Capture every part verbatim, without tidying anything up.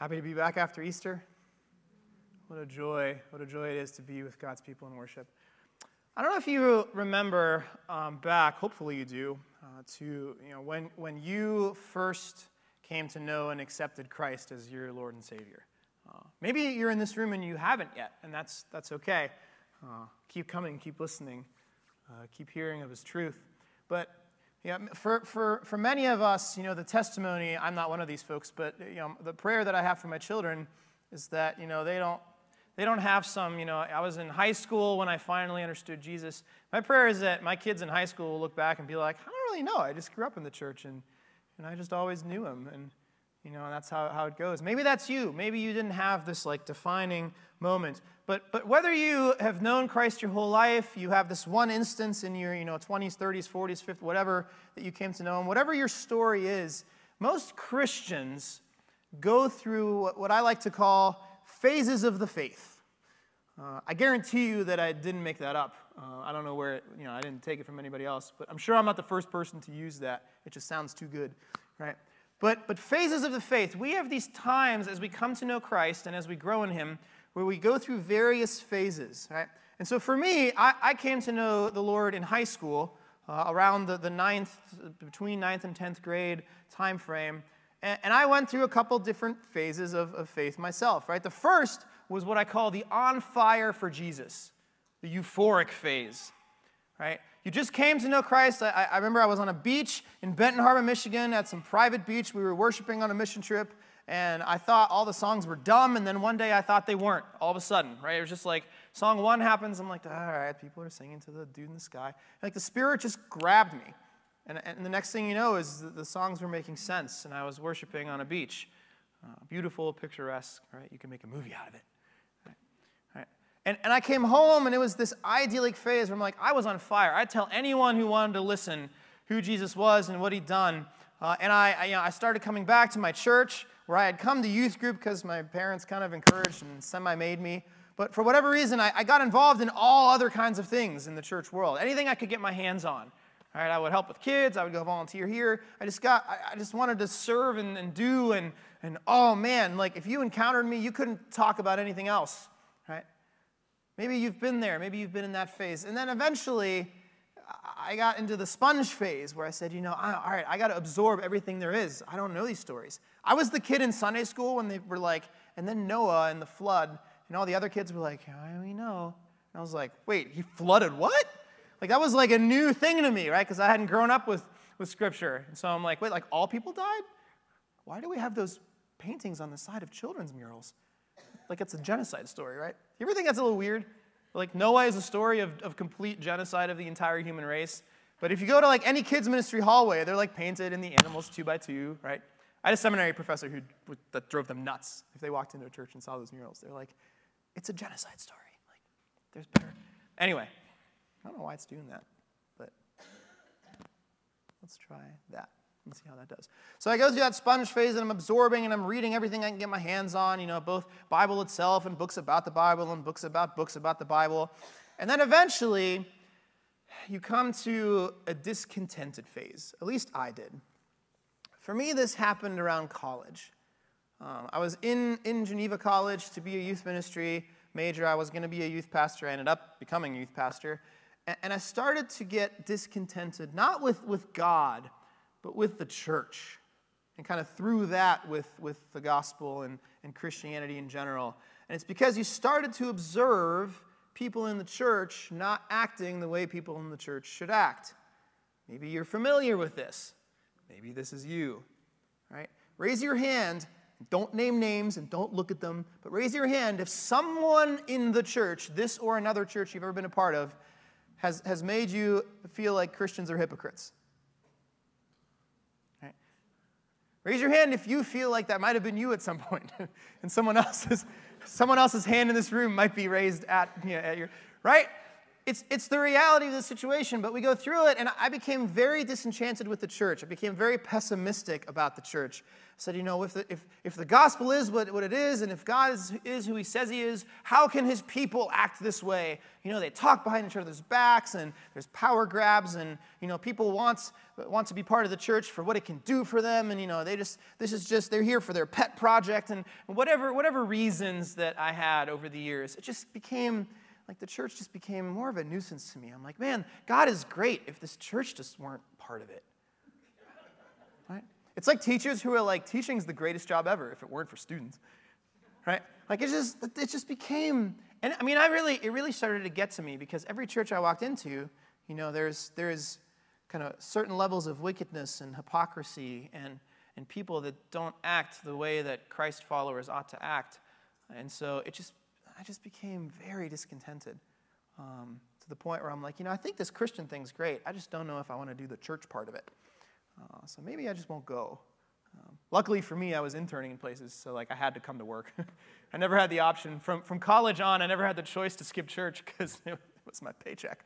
Happy to be back after Easter. What a joy, what a joy it is to be with God's people in worship. I don't know if you remember um, back, hopefully you do, uh, to you know when, when you first came to know and accepted Christ as your Lord and Savior. Uh, maybe you're in this room and you haven't yet, and that's, that's okay. Uh, keep coming, keep listening, uh, keep hearing of his truth. But Yeah, for, for, for many of us, you know, the testimony, I'm not one of these folks, but, you know, the prayer that I have for my children is that, you know, they don't, they don't have some, you know, I was in high school when I finally understood Jesus. My prayer is that my kids in high school will look back and be like, I don't really know. I just grew up in the church, and, and I just always knew him, and, you know, and that's how, how it goes. Maybe that's you. Maybe you didn't have this, like, defining moment. But but whether you have known Christ your whole life, you have this one instance in your you know twenties, thirties, forties, fifties, whatever that you came to know him, whatever your story is, most Christians go through what, what I like to call phases of the faith. Uh, I guarantee you that I didn't make that up. Uh, I don't know where it, you know I didn't take it from anybody else, but I'm sure I'm not the first person to use that. It just sounds too good, right? But but phases of the faith. We have these times as we come to know Christ and as we grow in him, where we go through various phases, right? And so for me, I, I came to know the Lord in high school, uh, around the, the ninth, between ninth and tenth grade time frame, and, and I went through a couple different phases of, of faith myself, right? The first was what I call the on fire for Jesus, the euphoric phase, right? You just came to know Christ. I, I remember I was on a beach in Benton Harbor, Michigan, at some private beach. We were worshiping on a mission trip, and I thought all the songs were dumb, and then one day I thought they weren't, all of a sudden, right? It was just like, song one happens, I'm like, all right, people are singing to the dude in the sky. And like the Spirit just grabbed me. And, and the next thing you know is the, the songs were making sense, and I was worshiping on a beach. Uh, beautiful, picturesque, right? You can make a movie out of it. All right. All right. And, and I came home, and it was this idyllic phase where I'm like, I was on fire. I'd tell anyone who wanted to listen who Jesus was and what he'd done. Uh, and I, I, you know, I started coming back to my church, where I had come to youth group because my parents kind of encouraged and semi-made me. But for whatever reason, I, I got involved in all other kinds of things in the church world. Anything I could get my hands on. All right, I would help with kids. I would go volunteer here. I just got, I, I just wanted to serve and, and do. And, and oh, man, like if you encountered me, you couldn't talk about anything else, right? Maybe you've been there. Maybe you've been in that phase. And then eventually, I got into the sponge phase where I said, you know, I, all right, I got to absorb everything there is. I don't know these stories. I was the kid in Sunday school when they were like, and then Noah and the flood, and all the other kids were like, yeah, we know. And I was like, wait, he flooded what? Like that was like a new thing to me, right? Because I hadn't grown up with, with Scripture. And so I'm like, wait, like all people died? Why do we have those paintings on the side of children's murals? Like it's a genocide story, right? You ever think that's a little weird? Like, Noah is a story of, of complete genocide of the entire human race. But if you go to, like, any kids' ministry hallway, they're, like, painted in the animals two by two, right? I had a seminary professor who that drove them nuts if they walked into a church and saw those murals. They're like, it's a genocide story. Like, there's better. Anyway, I don't know why it's doing that, but let's try that. Let's see how that does. So I go through that sponge phase, and I'm absorbing, and I'm reading everything I can get my hands on, you know, both Bible itself and books about the Bible and books about books about the Bible. And then eventually, you come to a discontented phase. At least I did. For me, this happened around college. Um, I was in, in Geneva College to be a youth ministry major. I was going to be a youth pastor. I ended up becoming a youth pastor. And, and I started to get discontented, not with, with God, but with the church, and kind of through that with, with the gospel and, and Christianity in general. And it's because you started to observe people in the church not acting the way people in the church should act. Maybe you're familiar with this. Maybe this is you, right? Raise your hand. Don't name names and don't look at them, but raise your hand if someone in the church, this or another church you've ever been a part of, has, has made you feel like Christians are hypocrites. Raise your hand if you feel like that might have been you at some point, and someone else's, someone else's hand in this room might be raised at, you know, at your, right? It's, it's the reality of the situation, but we go through it, and I became very disenchanted with the church. I became very pessimistic about the church. I said, you know, if the, if, if the gospel is what, what it is, and if God is, is who he says he is, how can his people act this way? You know, they talk behind each other's backs, and there's power grabs, and, you know, people wants, want to be part of the church for what it can do for them, and, you know, they just, this is just, they're here for their pet project, and whatever, whatever reasons that I had over the years, it just became... Like, the church just became more of a nuisance to me. I'm like, man, God is great if this church just weren't part of it. Right? It's like teachers who are like, teaching's the greatest job ever if it weren't for students. Right? Like, it just, it just became, and I mean, I really, it really started to get to me because every church I walked into, you know, there's, there's kind of certain levels of wickedness and hypocrisy and, and people that don't act the way that Christ followers ought to act. And so it just, I just became very discontented um, to the point where I'm like, you know, I think this Christian thing's great. I just don't know if I want to do the church part of it. Uh, so maybe I just won't go. Um, luckily for me, I was interning in places, so like I had to come to work. I never had the option. From, from college on, I never had the choice to skip church because it was my paycheck.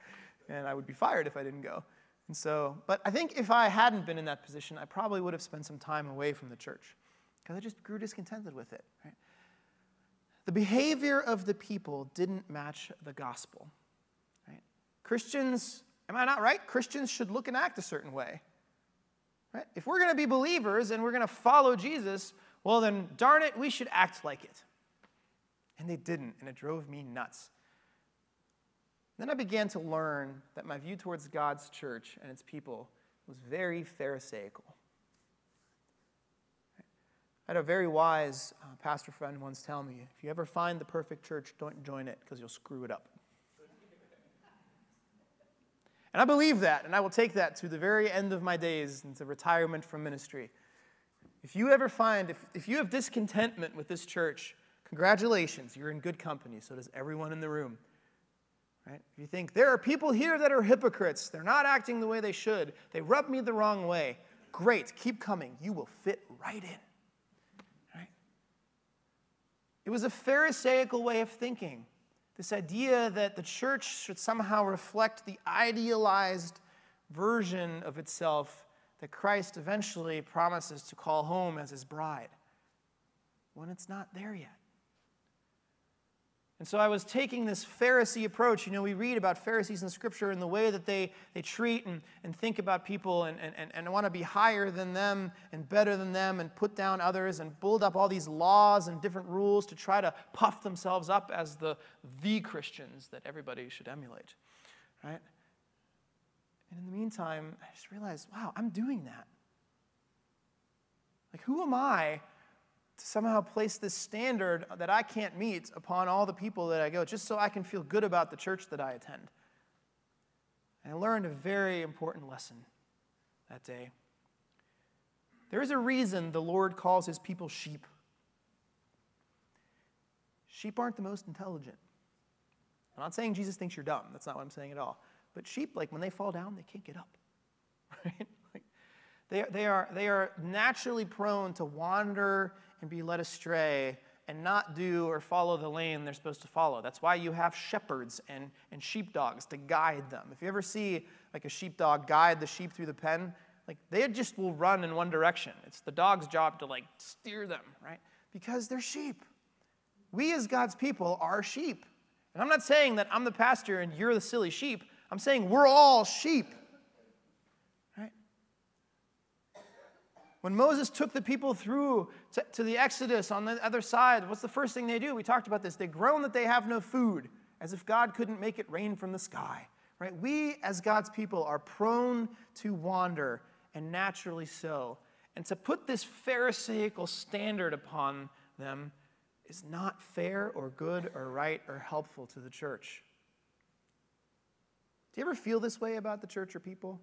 And I would be fired if I didn't go. And so, but I think if I hadn't been in that position, I probably would have spent some time away from the church because I just grew discontented with it, right? The behavior of the people didn't match the gospel. Right? Christians, am I not right? Christians should look and act a certain way. Right? If we're going to be believers and we're going to follow Jesus, well then, darn it, we should act like it. And they didn't, and it drove me nuts. Then I began to learn that my view towards God's church and its people was very Pharisaical. I had a very wise uh, pastor friend once tell me, if you ever find the perfect church, don't join it because you'll screw it up. And I believe that, and I will take that to the very end of my days and to retirement from ministry. If you ever find, if, if you have discontentment with this church, congratulations, you're in good company, so does everyone in the room. Right? If you think, there are people here that are hypocrites, they're not acting the way they should, they rub me the wrong way, great, keep coming, you will fit right in. It was a Pharisaical way of thinking, this idea that the church should somehow reflect the idealized version of itself that Christ eventually promises to call home as his bride, when it's not there yet. And so I was taking this Pharisee approach. You know, we read about Pharisees in Scripture and the way that they, they treat and, and think about people and, and, and want to be higher than them and better than them and put down others and build up all these laws and different rules to try to puff themselves up as the, the Christians that everybody should emulate, right? And in the meantime, I just realized, wow, I'm doing that. Like, who am I to somehow place this standard that I can't meet upon all the people that I go, just so I can feel good about the church that I attend? And I learned a very important lesson that day. There is a reason the Lord calls his people sheep. Sheep aren't the most intelligent. I'm not saying Jesus thinks you're dumb. That's not what I'm saying at all. But sheep, like, when they fall down, they can't get up. Right? Like, they, they are, they are naturally prone to wander and be led astray and not do or follow the lane they're supposed to follow. That's why you have shepherds and, and sheepdogs to guide them. If you ever see like a sheepdog guide the sheep through the pen, like they just will run in one direction. It's the dog's job to like steer them, right? Because they're sheep. We as God's people are sheep. And I'm not saying that I'm the pastor and you're the silly sheep. I'm saying we're all sheep. When Moses took the people through to, to the Exodus on the other side, what's the first thing they do? We talked about this. They groan that they have no food, as if God couldn't make it rain from the sky. Right? We, as God's people, are prone to wander, and naturally so. And to put this Pharisaical standard upon them is not fair or good or right or helpful to the church. Do you ever feel this way about the church or people?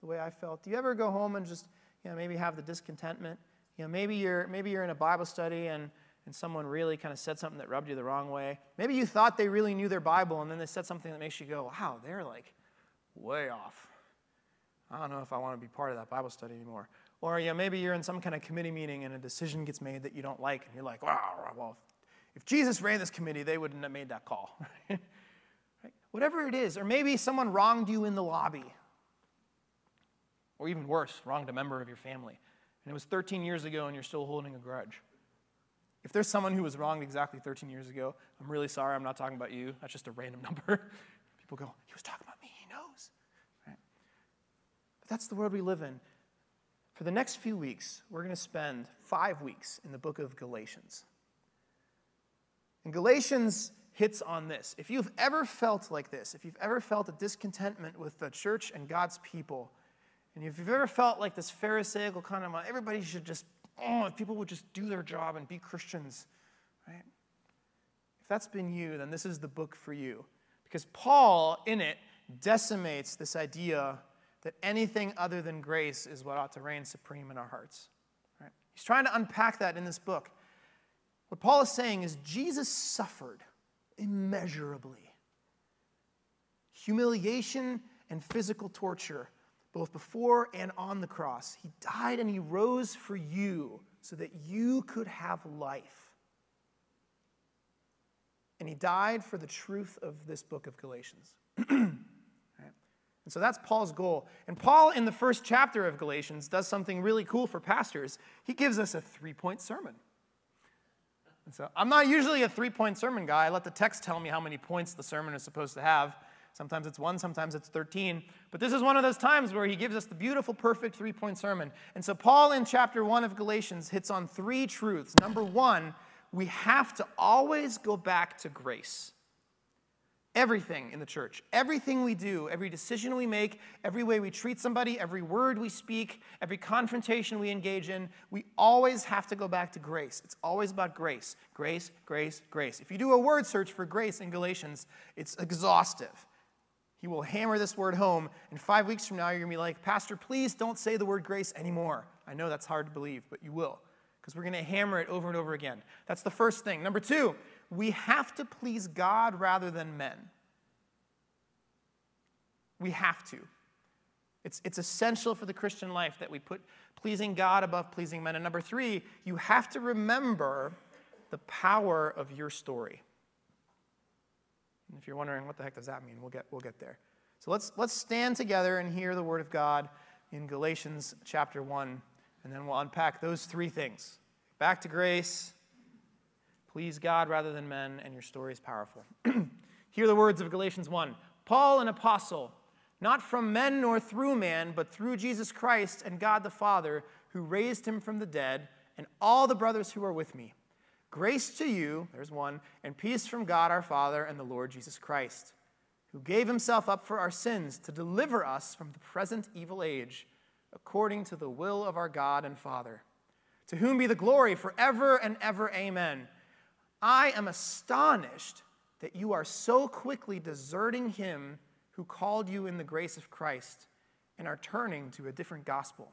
The way I felt? Do you ever go home and just... You know, maybe have the discontentment. You know, maybe you're maybe you're in a Bible study and, and someone really kind of said something that rubbed you the wrong way. Maybe you thought they really knew their Bible and then they said something that makes you go, wow, they're like way off. I don't know if I want to be part of that Bible study anymore. Or you know, maybe you're in some kind of committee meeting and a decision gets made that you don't like and you're like, wow, well, if Jesus ran this committee, they wouldn't have made that call. Right? Whatever it is, or maybe someone wronged you in the lobby, or even worse, wronged a member of your family, and it was thirteen years ago and you're still holding a grudge. If there's someone who was wronged exactly thirteen years ago, I'm really sorry, I'm not talking about you. That's just a random number. People go, he was talking about me, he knows. Right? But that's the world we live in. For the next few weeks, we're going to spend five weeks in the book of Galatians. And Galatians hits on this. If you've ever felt like this, if you've ever felt a discontentment with the church and God's people, and if you've ever felt like this Pharisaical kind of, everybody should just, oh, if people would just do their job and be Christians, right? If that's been you, then this is the book for you. Because Paul, in it, decimates this idea that anything other than grace is what ought to reign supreme in our hearts, right? He's trying to unpack that in this book. What Paul is saying is Jesus suffered immeasurably. Humiliation and physical torture, both before and on the cross. He died and he rose for you so that you could have life. And he died for the truth of this book of Galatians. Right? And so that's Paul's goal. And Paul, in the first chapter of Galatians, does something really cool for pastors. He gives us a three-point sermon. And so I'm not usually a three-point sermon guy. I let the text tell me how many points the sermon is supposed to have. Sometimes it's one, sometimes it's thirteen. But this is one of those times where he gives us the beautiful, perfect three-point sermon. And so Paul in chapter one of Galatians hits on three truths. Number one, we have to always go back to grace. Everything in the church, everything we do, every decision we make, every way we treat somebody, every word we speak, every confrontation we engage in, we always have to go back to grace. It's always about grace, grace, grace, grace. If you do a word search for grace in Galatians, it's exhaustive. He will hammer this word home, and five weeks from now, you're going to be like, Pastor, please don't say the word grace anymore. I know that's hard to believe, but you will, because we're going to hammer it over and over again. That's the first thing. Number two, we have to please God rather than men. We have to. It's, it's essential for the Christian life that we put pleasing God above pleasing men. And number three, you have to remember the power of your story. And if you're wondering, what the heck does that mean? We'll get, we'll get there. So let's, let's stand together and hear the word of God in Galatians chapter one, and then we'll unpack those three things. Back to grace, please God rather than men, and your story is powerful. Hear the words of Galatians one. Paul, an apostle, not from men nor through man, but through Jesus Christ and God the Father, who raised him from the dead, and all the brothers who are with me. Grace to you, there's one, and peace from God our Father and the Lord Jesus Christ, who gave himself up for our sins to deliver us from the present evil age, according to the will of our God and Father, to whom be the glory forever and ever. Amen. I am astonished that you are so quickly deserting him who called you in the grace of Christ and are turning to a different gospel.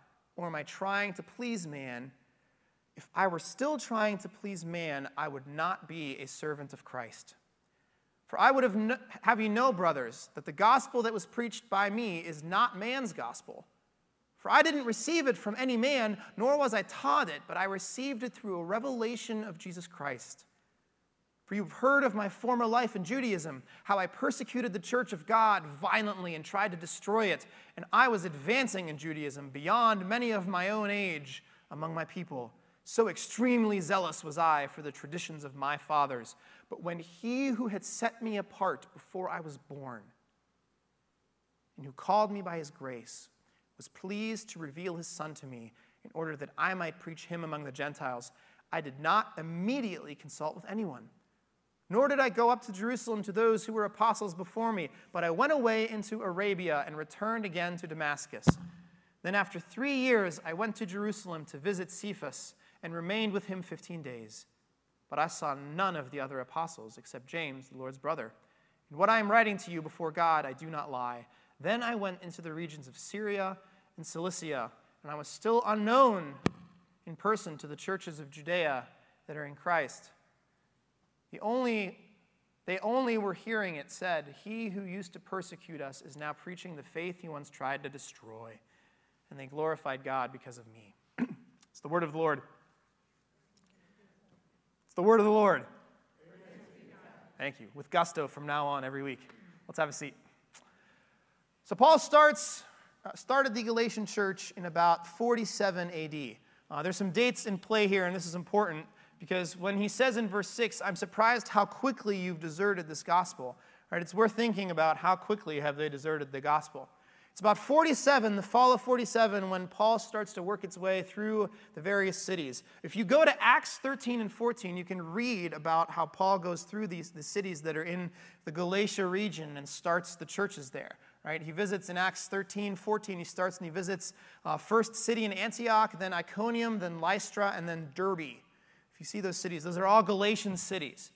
Or am I trying to please man? If I were still trying to please man, I would not be a servant of Christ. For I would have, no, have you know, brothers, that the gospel that was preached by me is not man's gospel. For I didn't receive it from any man, nor was I taught it, but I received it through a revelation of Jesus Christ. For you've heard of my former life in Judaism, how I persecuted the church of God violently and tried to destroy it, and I was advancing in Judaism beyond many of my own age among my people. So extremely zealous was I for the traditions of my fathers. But when he who had set me apart before I was born, and who called me by his grace, was pleased to reveal his son to me in order that I might preach him among the Gentiles, I did not immediately consult with anyone. Nor did I go up to Jerusalem to those who were apostles before me, but I went away into Arabia and returned again to Damascus. Then after three years, I went to Jerusalem to visit Cephas and remained with him fifteen days. But I saw none of the other apostles except James, the Lord's brother. And what I am writing to you before God, I do not lie. Then I went into the regions of Syria and Cilicia, and I was still unknown in person to the churches of Judea that are in Christ. The only, they only were hearing it said, he who used to persecute us is now preaching the faith he once tried to destroy. And they glorified God because of me. It's the word of the Lord. It's the word of the Lord. Thank you. With gusto from now on every week. Let's have a seat. So Paul starts uh, started the Galatian church in about forty-seven A D. Uh, there's some dates in play here, and this is important, because when he says in verse six, I'm surprised how quickly you've deserted this gospel. Right? It's worth thinking about how quickly have they deserted the gospel. It's about forty-seven, the fall of forty-seven, when Paul starts to work its way through the various cities. If you go to Acts thirteen and fourteen, you can read about how Paul goes through these the cities that are in the Galatia region and starts the churches there. Right? He visits in Acts thirteen, fourteen, he starts and he visits uh, first city in Antioch, then Iconium, then Lystra, and then Derbe. If you see those cities, those are all Galatian cities.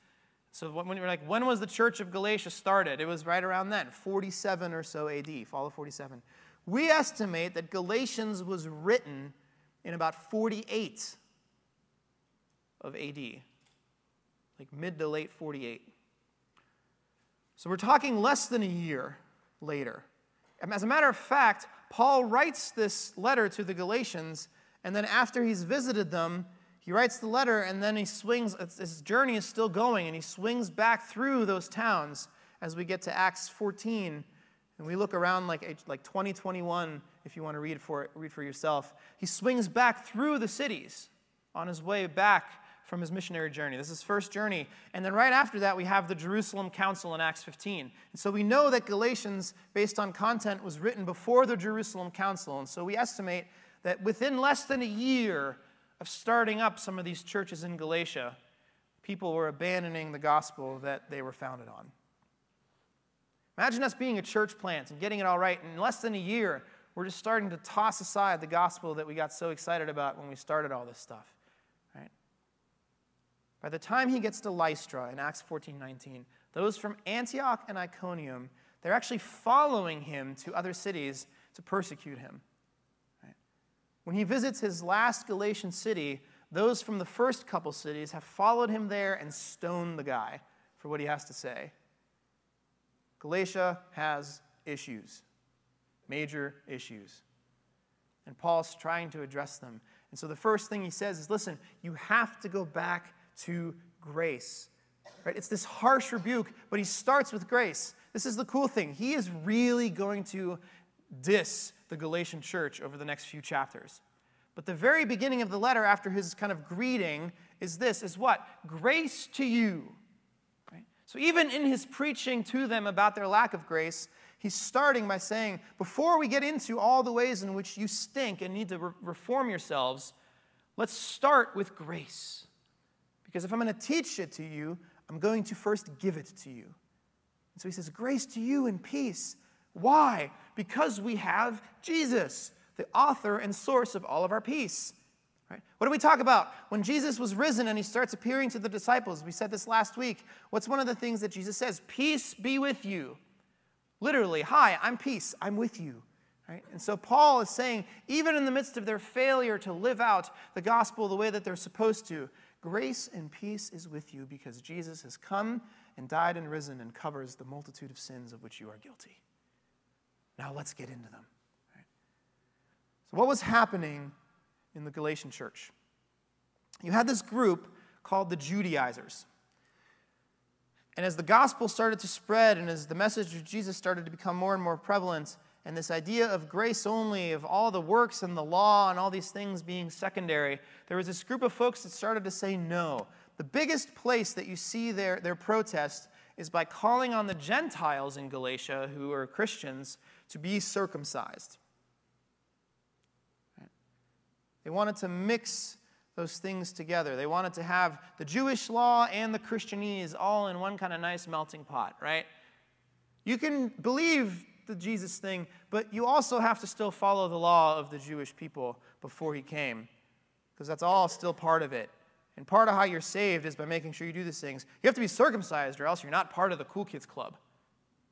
So when you're like, when was the church of Galatia started? It was right around then, forty-seven or so A D, fall of forty-seven. We estimate that Galatians was written in about forty-eight of A D, like mid to late forty-eight. So we're talking less than a year later. As a matter of fact, Paul writes this letter to the Galatians, and then after he's visited them, he writes the letter, and then he swings, his journey is still going, and he swings back through those towns as we get to Acts fourteen, and we look around like, like twenty twenty-one, if you want to read for, read for yourself. He swings back through the cities on his way back from his missionary journey. This is his first journey, and then right after that, we have the Jerusalem Council in Acts fifteen. And so we know that Galatians, based on content, was written before the Jerusalem Council, and so we estimate that within less than a year of starting up some of these churches in Galatia, people were abandoning the gospel that they were founded on. Imagine us being a church plant and getting it all right, and in less than a year, we're just starting to toss aside the gospel that we got so excited about when we started all this stuff. Right? By the time he gets to Lystra in Acts fourteen nineteen, those from Antioch and Iconium, they're actually following him to other cities to persecute him. When he visits his last Galatian city, those from the first couple cities have followed him there and stoned the guy for what he has to say. Galatia has issues, major issues. And Paul's trying to address them. And so the first thing he says is, listen, you have to go back to grace. Right? It's this harsh rebuke, but he starts with grace. This is the cool thing. He is really going to diss the Galatian church over the next few chapters. But the very beginning of the letter, after his kind of greeting, is this, is what? Grace to you. Right? So even in his preaching to them about their lack of grace, he's starting by saying, before we get into all the ways in which you stink and need to re- reform yourselves, let's start with grace. Because if I'm going to teach it to you, I'm going to first give it to you. And so he says, grace to you and peace. Why? Because we have Jesus, the author and source of all of our peace. Right? What do we talk about? When Jesus was risen and he starts appearing to the disciples, we said this last week, what's one of the things that Jesus says? Peace be with you. Literally, hi, I'm peace, I'm with you. Right? And so Paul is saying, even in the midst of their failure to live out the gospel the way that they're supposed to, grace and peace is with you because Jesus has come and died and risen and covers the multitude of sins of which you are guilty. Now let's get into them. Right? So what was happening in the Galatian church? You had this group called the Judaizers. And as the gospel started to spread and as the message of Jesus started to become more and more prevalent, and this idea of grace only, of all the works and the law and all these things being secondary, there was this group of folks that started to say no. The biggest place that you see their, their protest is by calling on the Gentiles in Galatia, who are Christians, to be circumcised. Right? They wanted to mix those things together. They wanted to have the Jewish law and the Christianese all in one kind of nice melting pot, right? You can believe the Jesus thing, but you also have to still follow the law of the Jewish people before he came, because that's all still part of it. And part of how you're saved is by making sure you do these things. You have to be circumcised or else you're not part of the cool kids club.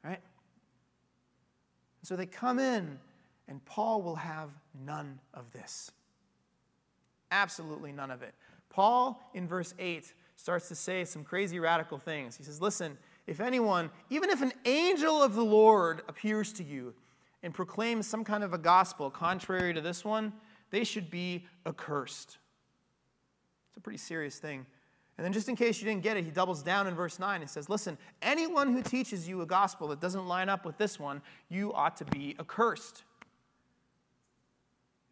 Right? So they come in, and Paul will have none of this. Absolutely none of it. Paul, in verse eight, starts to say some crazy radical things. He says, listen, if anyone, even if an angel of the Lord appears to you and proclaims some kind of a gospel contrary to this one, they should be accursed. It's a pretty serious thing. And then just in case you didn't get it, he doubles down in verse nine and says, listen, anyone who teaches you a gospel that doesn't line up with this one, you ought to be accursed.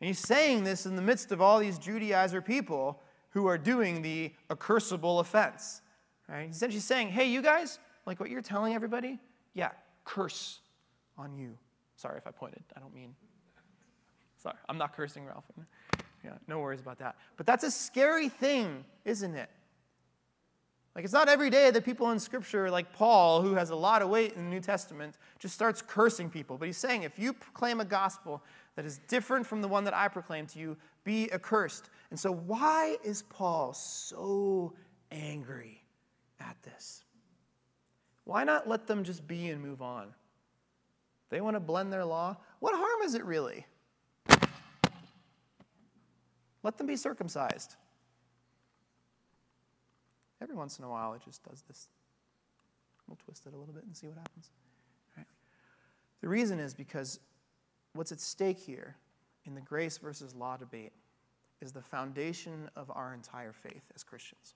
And he's saying this in the midst of all these Judaizer people who are doing the accursable offense. Right? He's essentially saying, hey, you guys, like what you're telling everybody, yeah, curse on you. Sorry if I pointed. I don't mean. Sorry, I'm not cursing Ralph. Yeah, no worries about that. But that's a scary thing, isn't it? Like, it's not every day that people in Scripture, like Paul, who has a lot of weight in the New Testament, just starts cursing people. But he's saying, if you proclaim a gospel that is different from the one that I proclaim to you, be accursed. And so why is Paul so angry at this? Why not let them just be and move on? They want to blend their law. What harm is it really? Let them be circumcised. Every once in a while, it just does this. We'll twist it a little bit and see what happens. Right. The reason is because what's at stake here in the grace versus law debate is the foundation of our entire faith as Christians.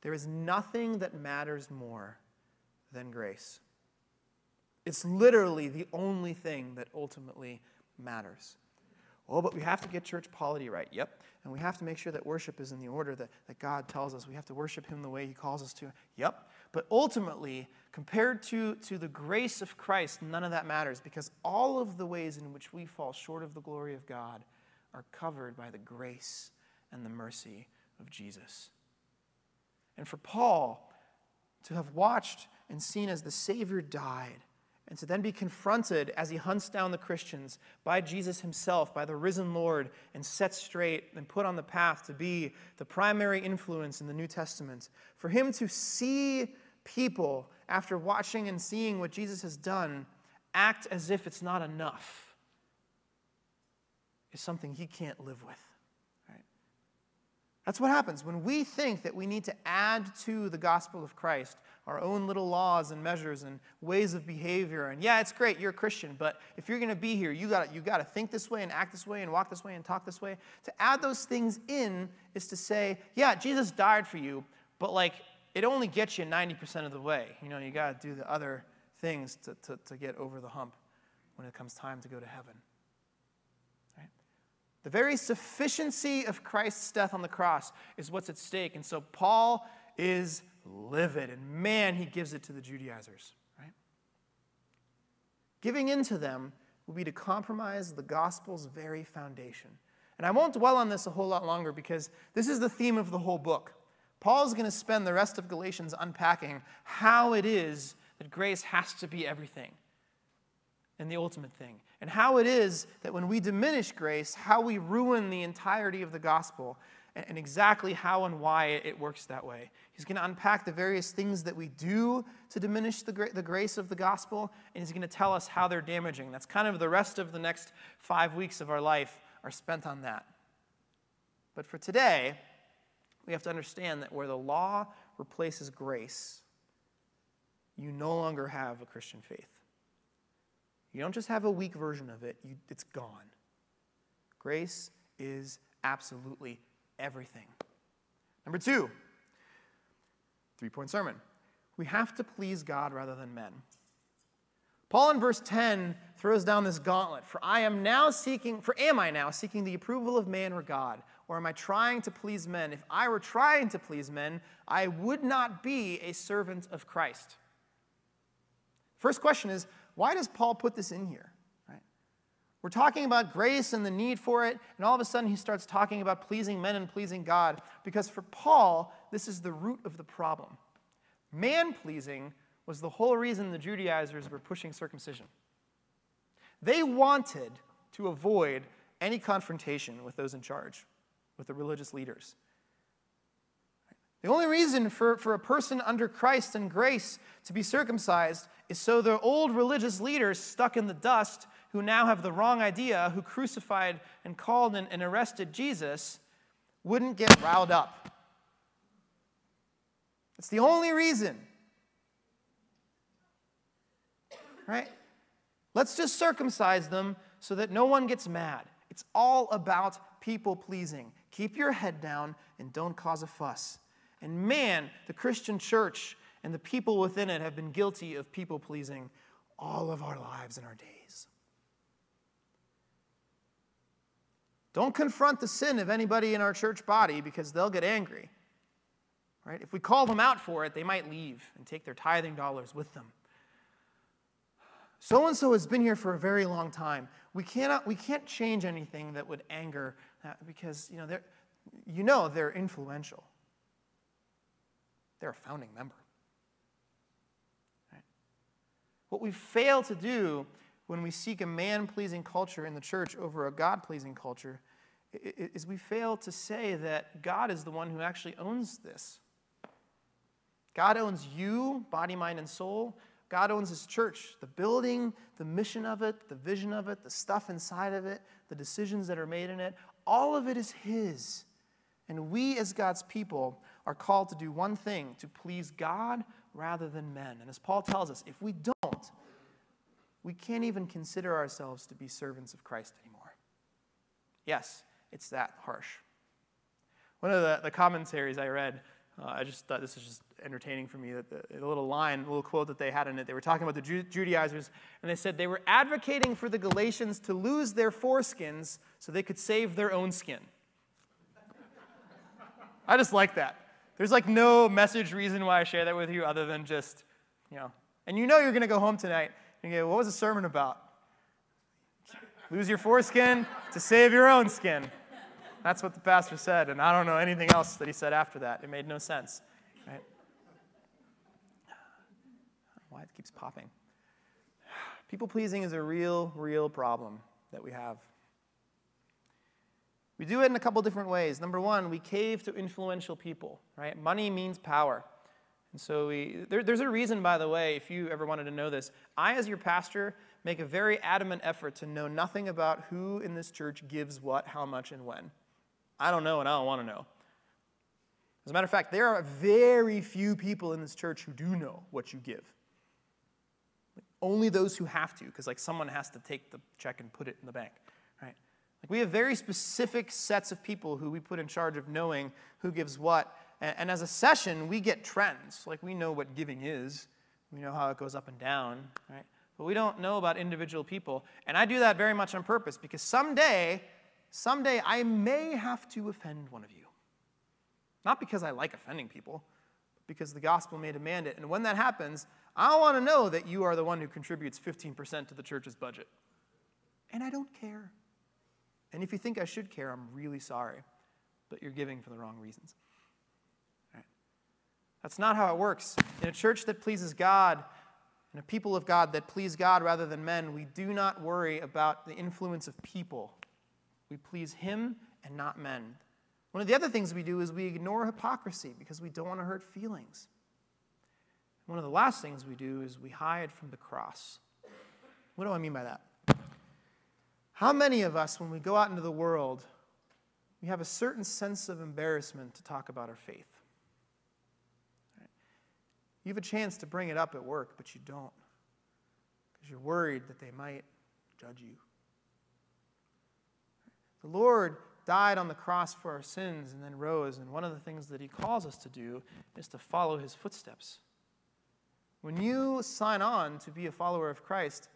There is nothing that matters more than grace. It's literally the only thing that ultimately matters. Oh, but we have to get church polity right. Yep. And we have to make sure that worship is in the order that, that God tells us. We have to worship him the way he calls us to. Yep. But ultimately, compared to, to the grace of Christ, none of that matters, because all of the ways in which we fall short of the glory of God are covered by the grace and the mercy of Jesus. And for Paul to have watched and seen as the Savior died, and to then be confronted as he hunts down the Christians by Jesus himself, by the risen Lord, and set straight and put on the path to be the primary influence in the New Testament. For him to see people, after watching and seeing what Jesus has done, act as if it's not enough, is something he can't live with. Right? That's what happens when we think that we need to add to the gospel of Christ our own little laws and measures and ways of behavior. And yeah, it's great, you're a Christian, but if you're going to be here, you got you got to think this way and act this way and walk this way and talk this way. To add those things in is to say, yeah, Jesus died for you, but like it only gets you ninety percent of the way. You know, you got to do the other things to, to, to get over the hump when it comes time to go to heaven. Right? The very sufficiency of Christ's death on the cross is what's at stake. And so Paul is livid, and man, he gives it to the Judaizers, right? Giving in to them will be to compromise the gospel's very foundation. And I won't dwell on this a whole lot longer, because this is the theme of the whole book. Paul's going to spend the rest of Galatians unpacking how it is that grace has to be everything and the ultimate thing, and how it is that when we diminish grace, how we ruin the entirety of the gospel, and exactly how and why it works that way. He's going to unpack the various things that we do to diminish the, gra- the grace of the gospel, and he's going to tell us how they're damaging. That's kind of the rest of the next five weeks of our life are spent on that. But for today, we have to understand that where the law replaces grace, you no longer have a Christian faith. You don't just have a weak version of it. You, it's gone. Grace is absolutely everything. Number two, three-point sermon. We have to please God rather than men. Paul in verse ten throws down this gauntlet. For I am now seeking, for am I now seeking the approval of man or God? Or am I trying to please men? If I were trying to please men, I would not be a servant of Christ. First question is, why does Paul put this in here? We're talking about grace and the need for it, and all of a sudden he starts talking about pleasing men and pleasing God, because for Paul, this is the root of the problem. Man-pleasing was the whole reason the Judaizers were pushing circumcision. They wanted to avoid any confrontation with those in charge, with the religious leaders. The only reason for, for a person under Christ and grace to be circumcised is so the old religious leaders stuck in the dust who now have the wrong idea, who crucified and called and, and arrested Jesus, wouldn't get riled up. It's the only reason. Right? Let's just circumcise them so that no one gets mad. It's all about people pleasing. Keep your head down and don't cause a fuss. And man, the Christian church and the people within it have been guilty of people pleasing all of our lives and our days. Don't confront the sin of anybody in our church body because they'll get angry. Right? If we call them out for it, they might leave and take their tithing dollars with them. So-and-so has been here for a very long time. We cannot, we can't change anything that would anger because, you know, they're, you know they're influential. They're a founding member. Right? What we fail to do when we seek a man-pleasing culture in the church over a God-pleasing culture is we fail to say that God is the one who actually owns this. God owns you, body, mind, and soul. God owns his church, the building, the mission of it, the vision of it, the stuff inside of it, the decisions that are made in it. All of it is his. And we as God's people are called to do one thing, to please God rather than men. And as Paul tells us, if we don't, we can't even consider ourselves to be servants of Christ anymore. Yes, it's that harsh. One of the, the commentaries I read, uh, I just thought this was just entertaining for me, that the, the little line, the little quote that they had in it, they were talking about the Ju- Judaizers, and they said they were advocating for the Galatians to lose their foreskins so they could save their own skin. I just like that. There's like no message reason why I share that with you other than just, you know, and you know you're going to go home tonight and you go, what was the sermon about? Lose your foreskin to save your own skin. That's what the pastor said, and I don't know anything else that he said after that. It made no sense. Right? Why it keeps popping. People-pleasing is a real, real problem that we have. We do it in a couple different ways. Number one, we cave to influential people, right? Money means power. And so we, there, there's a reason, by the way, if you ever wanted to know this. I, as your pastor, make a very adamant effort to know nothing about who in this church gives what, how much, and when. I don't know, and I don't want to know. As a matter of fact, there are very few people in this church who do know what you give. Like, only those who have to, because like someone has to take the check and put it in the bank. Like we have very specific sets of people who we put in charge of knowing who gives what. And, and as a session, we get trends. Like we know what giving is. We know how it goes up and down, right? But we don't know about individual people. And I do that very much on purpose because someday, someday I may have to offend one of you. Not because I like offending people, but because the gospel may demand it. And when that happens, I want to know that you are the one who contributes fifteen percent to the church's budget. And I don't care. And if you think I should care, I'm really sorry. But you're giving for the wrong reasons. All right. That's not how it works. In a church that pleases God, in a people of God that please God rather than men, we do not worry about the influence of people. We please him and not men. One of the other things we do is we ignore hypocrisy because we don't want to hurt feelings. One of the last things we do is we hide from the cross. What do I mean by that? How many of us, when we go out into the world, we have a certain sense of embarrassment to talk about our faith? Right? You have a chance to bring it up at work, but you don't. Because you're worried that they might judge you. The Lord died on the cross for our sins and then rose. And one of the things that he calls us to do is to follow his footsteps. When you sign on to be a follower of Christ,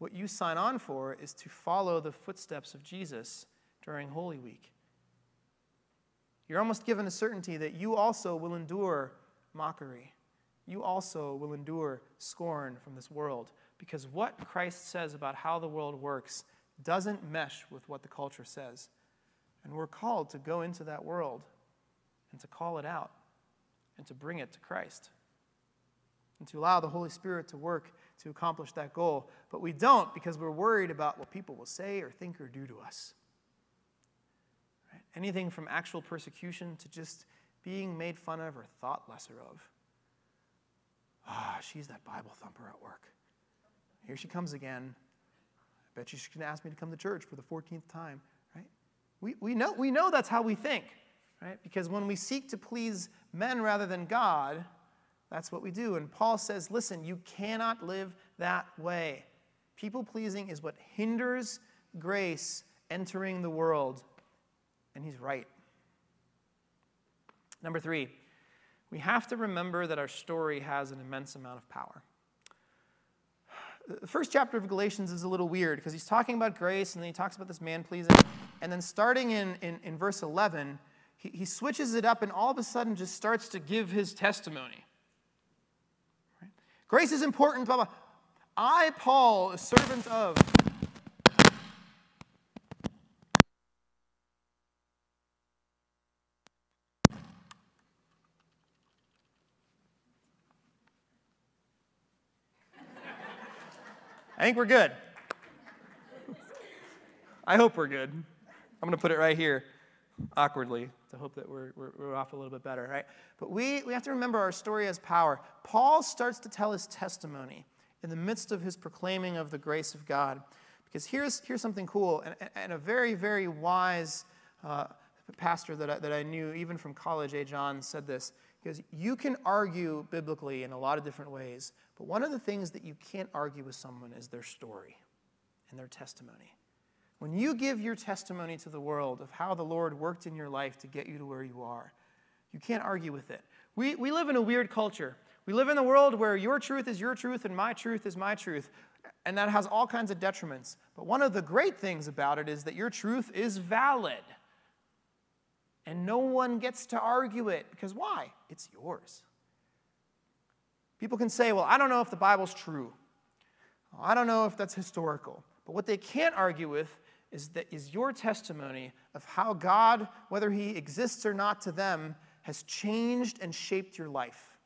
what you sign on for is to follow the footsteps of Jesus during Holy Week. You're almost given a certainty that you also will endure mockery. You also will endure scorn from this world. Because what Christ says about how the world works doesn't mesh with what the culture says. And we're called to go into that world and to call it out and to bring it to Christ. And to allow the Holy Spirit to work to accomplish that goal. But we don't because we're worried about what people will say or think or do to us. Right? Anything from actual persecution to just being made fun of or thought lesser of. Ah, she's that Bible thumper at work. Here she comes again. I bet you she can ask me to come to church for the fourteenth time, right? We, we, know, we know that's how we think, right? Because when we seek to please men rather than God, that's what we do. And Paul says, listen, you cannot live that way. People-pleasing is what hinders grace entering the world. And he's right. Number three, we have to remember that our story has an immense amount of power. The first chapter of Galatians is a little weird because he's talking about grace and then he talks about this man-pleasing. And then starting in, in, in verse eleven, he, he switches it up and all of a sudden just starts to give his testimony. Right? Grace is important, blah, blah. I, Paul, a servant of... I think we're good. I hope we're good. I'm going to put it right here, awkwardly, to hope that we're, we're, we're off a little bit better, right? But we, we have to remember our story has power. Paul starts to tell his testimony in the midst of his proclaiming of the grace of God. Because here's, here's something cool, and, and a very, very wise uh, pastor that I, that I knew, even from college age on, said this. Because you can argue biblically in a lot of different ways, but one of the things that you can't argue with someone is their story and their testimony. When you give your testimony to the world of how the Lord worked in your life to get you to where you are, you can't argue with it. We, we live in a weird culture. We live in a world where your truth is your truth and my truth is my truth, and that has all kinds of detriments. But one of the great things about it is that your truth is valid. And no one gets to argue it, because why? It's yours. People can say, well, I don't know if the Bible's true. I don't know if that's historical. But what they can't argue with is, that, is your testimony of how God, whether he exists or not to them, has changed and shaped your life.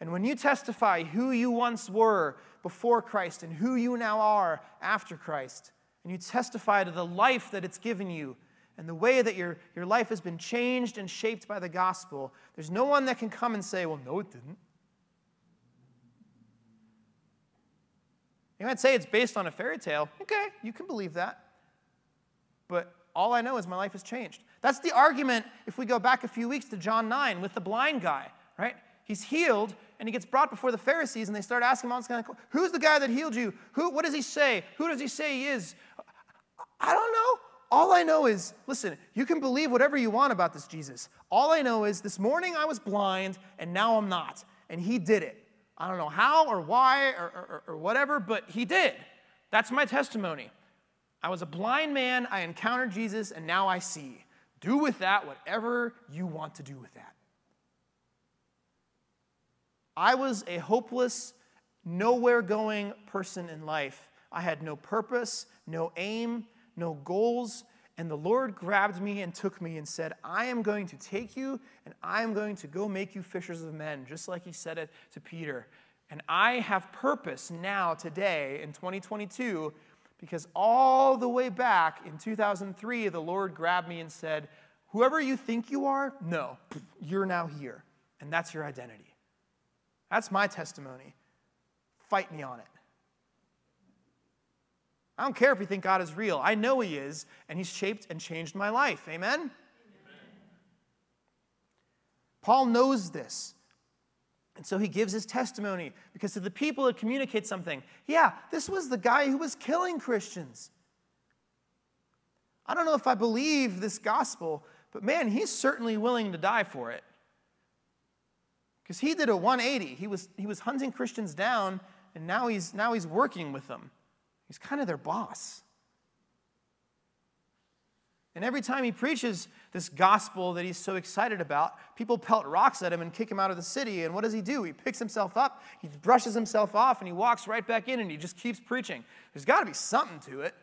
And when you testify who you once were before Christ and who you now are after Christ, and you testify to the life that it's given you, and the way that your, your life has been changed and shaped by the gospel, there's no one that can come and say, well, no, it didn't. You might say it's based on a fairy tale. Okay, you can believe that. But all I know is my life has changed. That's the argument, if we go back a few weeks to John nine, with the blind guy, right? He's healed, and he gets brought before the Pharisees, and they start asking him all this kind of questions. Who's the guy that healed you? Who, what does he say? Who does he say he is? I don't know. All I know is, listen, you can believe whatever you want about this Jesus. All I know is this morning I was blind and now I'm not. And he did it. I don't know how or why or, or, or whatever, but he did. That's my testimony. I was a blind man, I encountered Jesus, and now I see. Do with that whatever you want to do with that. I was a hopeless, nowhere-going person in life. I had no purpose, no aim, no goals, and the Lord grabbed me and took me and said, I am going to take you, and I am going to go make you fishers of men, just like he said it to Peter. And I have purpose now, today, in twenty twenty-two, because all the way back in two thousand three, the Lord grabbed me and said, whoever you think you are, no, you're now here, and that's your identity. That's my testimony. Fight me on it. I don't care if you think God is real. I know he is, and he's shaped and changed my life. Amen? Amen? Paul knows this, and so he gives his testimony, because to the people it communicates something. Yeah, this was the guy who was killing Christians. I don't know if I believe this gospel, but man, he's certainly willing to die for it. Because he did a one eighty. He was, he was hunting Christians down, and now he's, now he's working with them. He's kind of their boss. And every time he preaches this gospel that he's so excited about, people pelt rocks at him and kick him out of the city. And what does he do? He picks himself up, he brushes himself off, and he walks right back in, and he just keeps preaching. There's got to be something to it.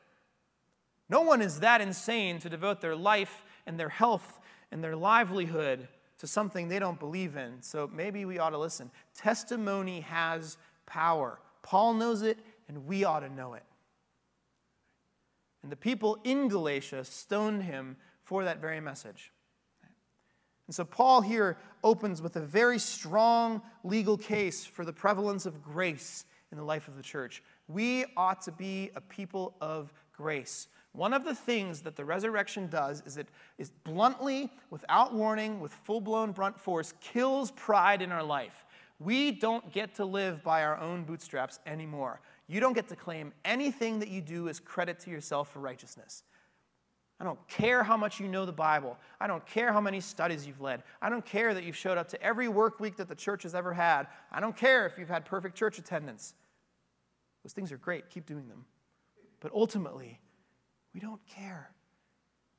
No one is that insane to devote their life and their health and their livelihood to something they don't believe in. So maybe we ought to listen. Testimony has power. Paul knows it, and we ought to know it. And the people in Galatia stoned him for that very message. And so Paul here opens with a very strong legal case for the prevalence of grace in the life of the church. We ought to be a people of grace. One of the things that the resurrection does is it is bluntly, without warning, with full-blown brunt force, kills pride in our life. We don't get to live by our own bootstraps anymore. You don't get to claim anything that you do as credit to yourself for righteousness. I don't care how much you know the Bible. I don't care how many studies you've led. I don't care that you've showed up to every work week that the church has ever had. I don't care if you've had perfect church attendance. Those things are great. Keep doing them. But ultimately, we don't care.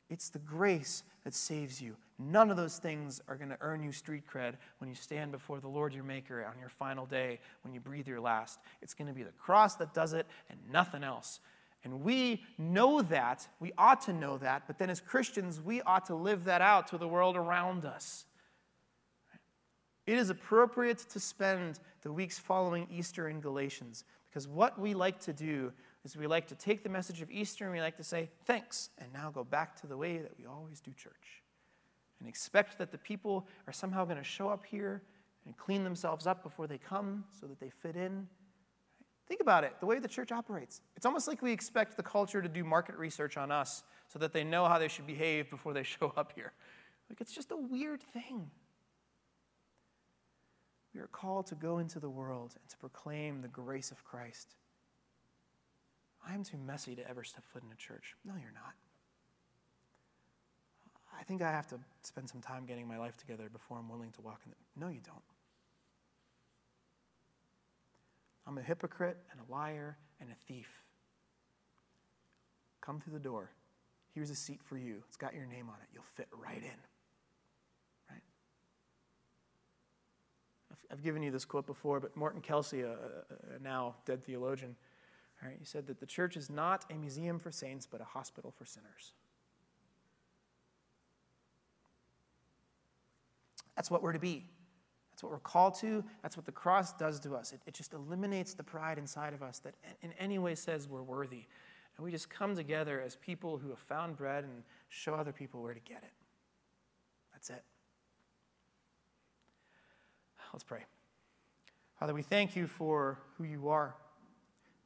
It's the grace that saves you. None of those things are going to earn you street cred when you stand before the Lord your Maker on your final day when you breathe your last. It's going to be the cross that does it and nothing else. And we know that, we ought to know that, but then as Christians, we ought to live that out to the world around us. It is appropriate to spend the weeks following Easter in Galatians, because what we like to do is we like to take the message of Easter and we like to say, thanks, and now go back to the way that we always do church. And expect that the people are somehow going to show up here and clean themselves up before they come so that they fit in. Think about it, the way the church operates. It's almost like we expect the culture to do market research on us so that they know how they should behave before they show up here. Like, it's just a weird thing. We are called to go into the world and to proclaim the grace of Christ. I'm too messy to ever step foot in a church. No, you're not. I think I have to spend some time getting my life together before I'm willing to walk in it. No, you don't. I'm a hypocrite and a liar and a thief. Come through the door. Here's a seat for you. It's got your name on it. You'll fit right in. Right? I've, I've given you this quote before, but Morton Kelsey, a, a, a now dead theologian, all right, he said that the church is not a museum for saints, but a hospital for sinners. That's what we're to be. That's what we're called to. That's what the cross does to us. It, it just eliminates the pride inside of us that in any way says we're worthy. And we just come together as people who have found bread and show other people where to get it. That's it. Let's pray. Father, we thank you for who you are.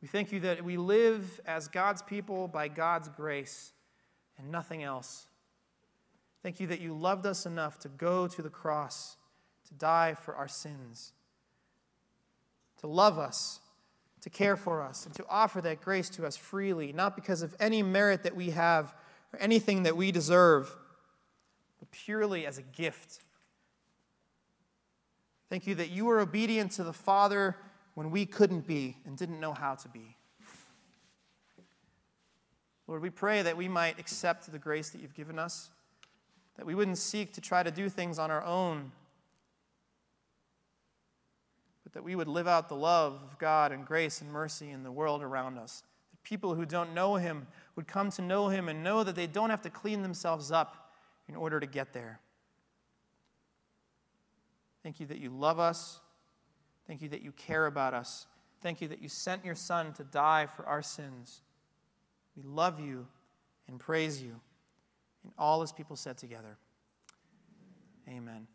We thank you that we live as God's people by God's grace and nothing else. Thank you that you loved us enough to go to the cross, to die for our sins, to love us, to care for us, and to offer that grace to us freely, not because of any merit that we have or anything that we deserve, but purely as a gift. Thank you that you were obedient to the Father when we couldn't be and didn't know how to be. Lord, we pray that we might accept the grace that you've given us, that we wouldn't seek to try to do things on our own, but that we would live out the love of God and grace and mercy in the world around us. That people who don't know him would come to know him and know that they don't have to clean themselves up in order to get there. Thank you that you love us. Thank you that you care about us. Thank you that you sent your Son to die for our sins. We love you and praise you. And all his people said together, amen.